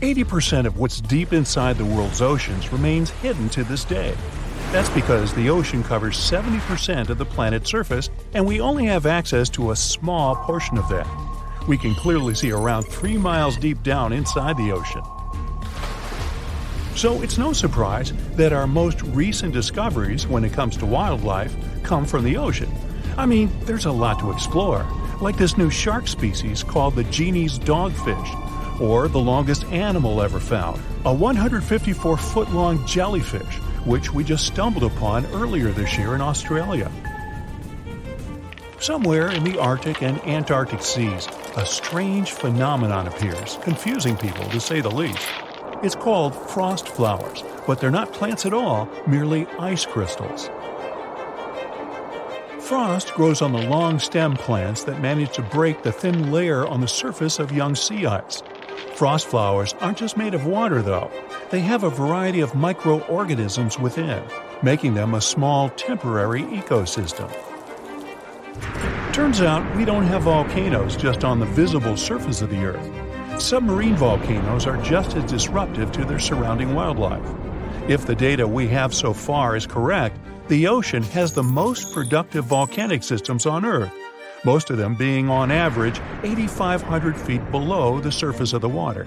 80% of what's deep inside the world's oceans remains hidden to this day. That's because the ocean covers 70% of the planet's surface, and we only have access to a small portion of that. We can clearly see around 3 miles deep down inside the ocean. So it's no surprise that our most recent discoveries when it comes to wildlife come from the ocean. I mean, there's a lot to explore, like this new shark species called the genie's dogfish, or the longest animal ever found, a 154-foot-long jellyfish, which we just stumbled upon earlier this year in Australia. Somewhere in the Arctic and Antarctic seas, a strange phenomenon appears, confusing people to say the least. It's called frost flowers, but they're not plants at all, merely ice crystals. Frost grows on the long stem plants that manage to break the thin layer on the surface of young sea ice. Frost flowers aren't just made of water, though. They have a variety of microorganisms within, making them a small temporary ecosystem. Turns out we don't have volcanoes just on the visible surface of the Earth. Submarine volcanoes are just as disruptive to their surrounding wildlife. If the data we have so far is correct, the ocean has the most productive volcanic systems on Earth, most of them being on average 8,500 feet below the surface of the water.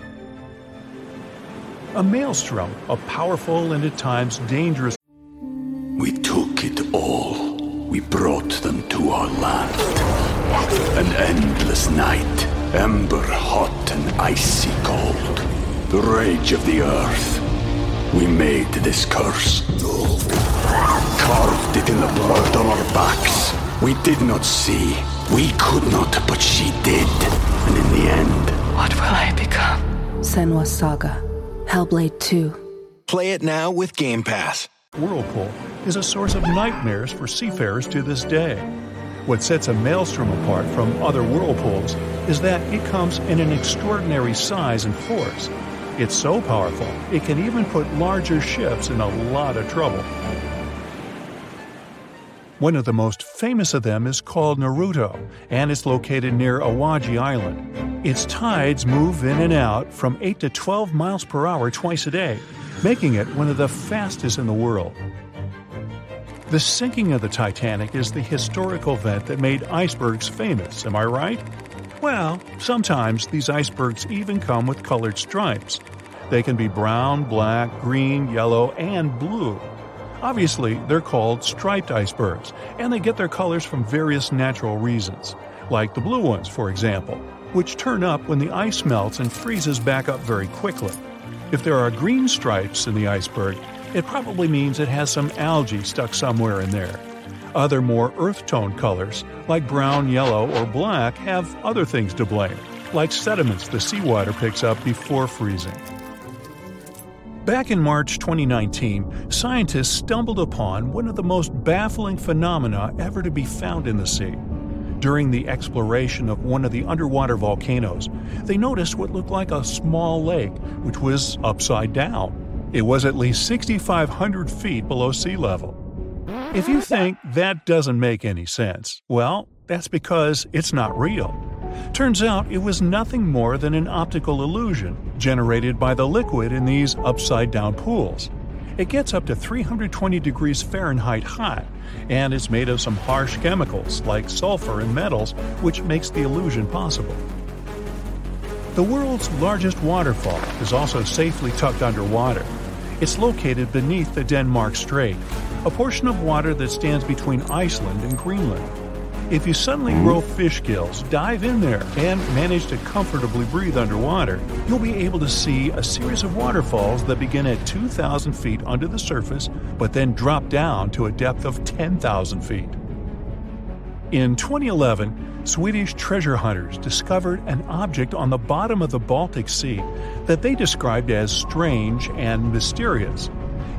A maelstrom, a powerful and at times dangerous... We took it all. We brought them to our land. An endless night, ember hot and icy cold. The rage of the earth. We made this curse. Carved it in the blood on our backs. We did not see. We could not, but she did. And in the end... what will I become? Senua's Saga. Hellblade 2. Play it now with Game Pass. Whirlpool is a source of nightmares for seafarers to this day. What sets a maelstrom apart from other whirlpools is that it comes in an extraordinary size and force. It's so powerful, it can even put larger ships in a lot of trouble. One of the most famous of them is called Naruto, and it's located near Awaji Island. Its tides move in and out from 8 to 12 miles per hour twice a day, making it one of the fastest in the world. The sinking of the Titanic is the historical event that made icebergs famous, am I right? Well, sometimes these icebergs even come with colored stripes. They can be brown, black, green, yellow, and blue. Obviously, they're called striped icebergs, and they get their colors from various natural reasons, like the blue ones, for example, which turn up when the ice melts and freezes back up very quickly. If there are green stripes in the iceberg, it probably means it has some algae stuck somewhere in there. Other more earth-toned colors, like brown, yellow, or black, have other things to blame, like sediments the seawater picks up before freezing. Back in March 2019, scientists stumbled upon one of the most baffling phenomena ever to be found in the sea. During the exploration of one of the underwater volcanoes, they noticed what looked like a small lake, which was upside down. It was at least 6,500 feet below sea level. If you think that doesn't make any sense, well, that's because it's not real. Turns out it was nothing more than an optical illusion generated by the liquid in these upside-down pools. It gets up to 320 degrees Fahrenheit hot, and it's made of some harsh chemicals like sulfur and metals, which makes the illusion possible. The world's largest waterfall is also safely tucked underwater. It's located beneath the Denmark Strait, a portion of water that stands between Iceland and Greenland. If you suddenly grow fish gills, dive in there, and manage to comfortably breathe underwater, you'll be able to see a series of waterfalls that begin at 2,000 feet under the surface, but then drop down to a depth of 10,000 feet. In 2011, Swedish treasure hunters discovered an object on the bottom of the Baltic Sea that they described as strange and mysterious.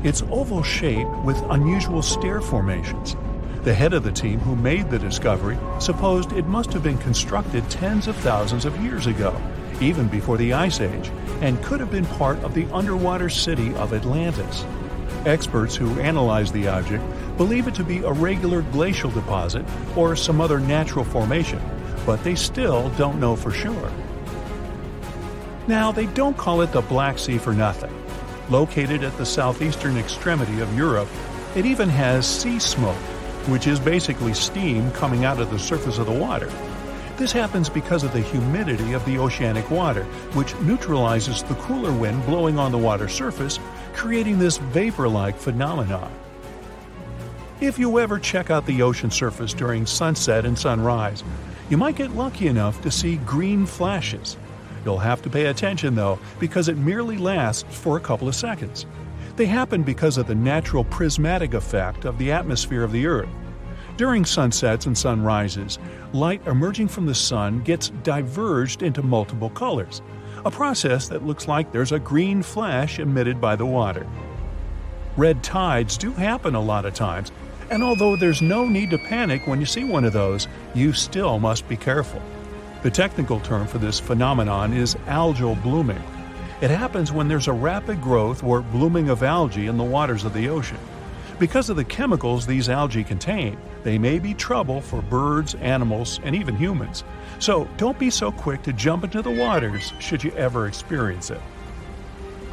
It's oval shaped with unusual stair formations. The head of the team who made the discovery supposed it must have been constructed tens of thousands of years ago, even before the Ice Age, and could have been part of the underwater city of Atlantis. Experts who analyzed the object believe it to be a regular glacial deposit or some other natural formation, but they still don't know for sure. Now, they don't call it the Black Sea for nothing. Located at the southeastern extremity of Europe, it even has sea smoke, which is basically steam coming out of the surface of the water. This happens because of the humidity of the oceanic water, which neutralizes the cooler wind blowing on the water surface, creating this vapor-like phenomenon. If you ever check out the ocean surface during sunset and sunrise, you might get lucky enough to see green flashes. You'll have to pay attention, though, because it merely lasts for a couple of seconds. They happen because of the natural prismatic effect of the atmosphere of the Earth. During sunsets and sunrises, light emerging from the sun gets diverged into multiple colors, a process that looks like there's a green flash emitted by the water. Red tides do happen a lot of times, and although there's no need to panic when you see one of those, you still must be careful. The technical term for this phenomenon is algal blooming. It happens when there's a rapid growth or blooming of algae in the waters of the ocean. Because of the chemicals these algae contain, they may be trouble for birds, animals, and even humans. So don't be so quick to jump into the waters should you ever experience it.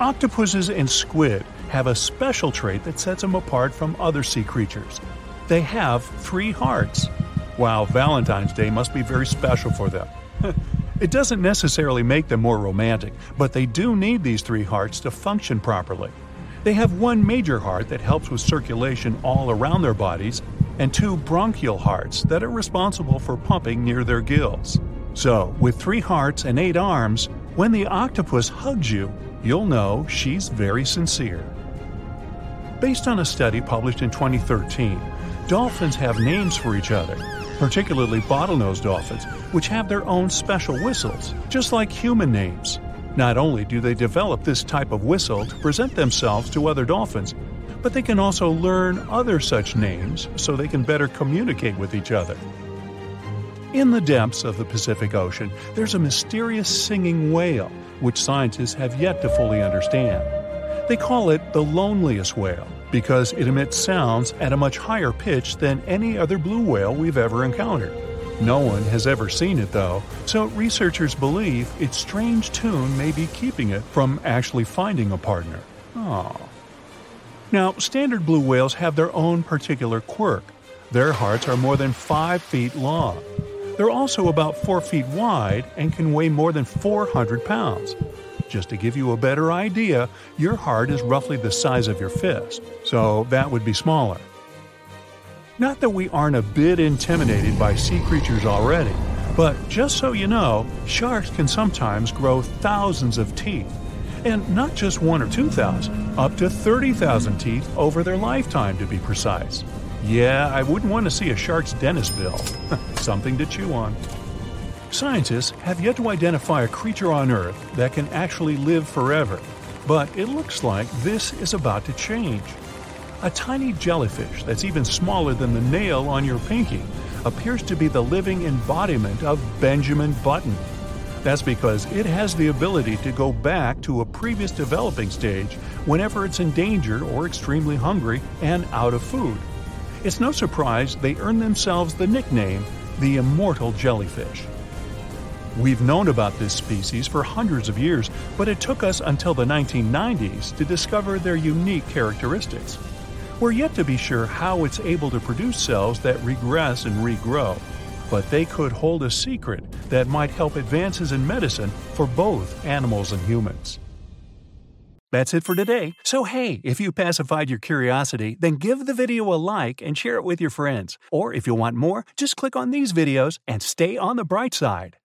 Octopuses and squid have a special trait that sets them apart from other sea creatures. They have 3 hearts. Wow, Valentine's Day must be very special for them. It doesn't necessarily make them more romantic, but they do need these 3 hearts to function properly. They have 1 major heart that helps with circulation all around their bodies, and 2 bronchial hearts that are responsible for pumping near their gills. So, with 3 hearts and 8 arms, when the octopus hugs you, you'll know she's very sincere. Based on a study published in 2013, dolphins have names for each other, particularly bottlenose dolphins, which have their own special whistles, just like human names. Not only do they develop this type of whistle to present themselves to other dolphins, but they can also learn other such names so they can better communicate with each other. In the depths of the Pacific Ocean, there's a mysterious singing whale, which scientists have yet to fully understand. They call it the loneliest whale, because it emits sounds at a much higher pitch than any other blue whale we've ever encountered. No one has ever seen it, though, so researchers believe its strange tune may be keeping it from actually finding a partner. Aww. Now, standard blue whales have their own particular quirk. Their hearts are more than 5 feet long. They're also about 4 feet wide and can weigh more than 400 pounds. Just to give you a better idea, your heart is roughly the size of your fist, so that would be smaller. Not that we aren't a bit intimidated by sea creatures already, but just so you know, sharks can sometimes grow thousands of teeth, and not just 1 or 2,000, up to 30,000 teeth over their lifetime to be precise. Yeah, I wouldn't want to see a shark's dentist bill. Something to chew on. Scientists have yet to identify a creature on Earth that can actually live forever, but it looks like this is about to change. A tiny jellyfish that's even smaller than the nail on your pinky appears to be the living embodiment of Benjamin Button. That's because it has the ability to go back to a previous developing stage whenever it's endangered or extremely hungry and out of food. It's no surprise they earned themselves the nickname, the immortal jellyfish. We've known about this species for hundreds of years, but it took us until the 1990s to discover their unique characteristics. We're yet to be sure how it's able to produce cells that regress and regrow. but they could hold a secret that might help advances in medicine for both animals and humans. That's it for today. So hey, if you pacified your curiosity, then give the video a like and share it with your friends. Or if you want more, just click on these videos and stay on the bright side.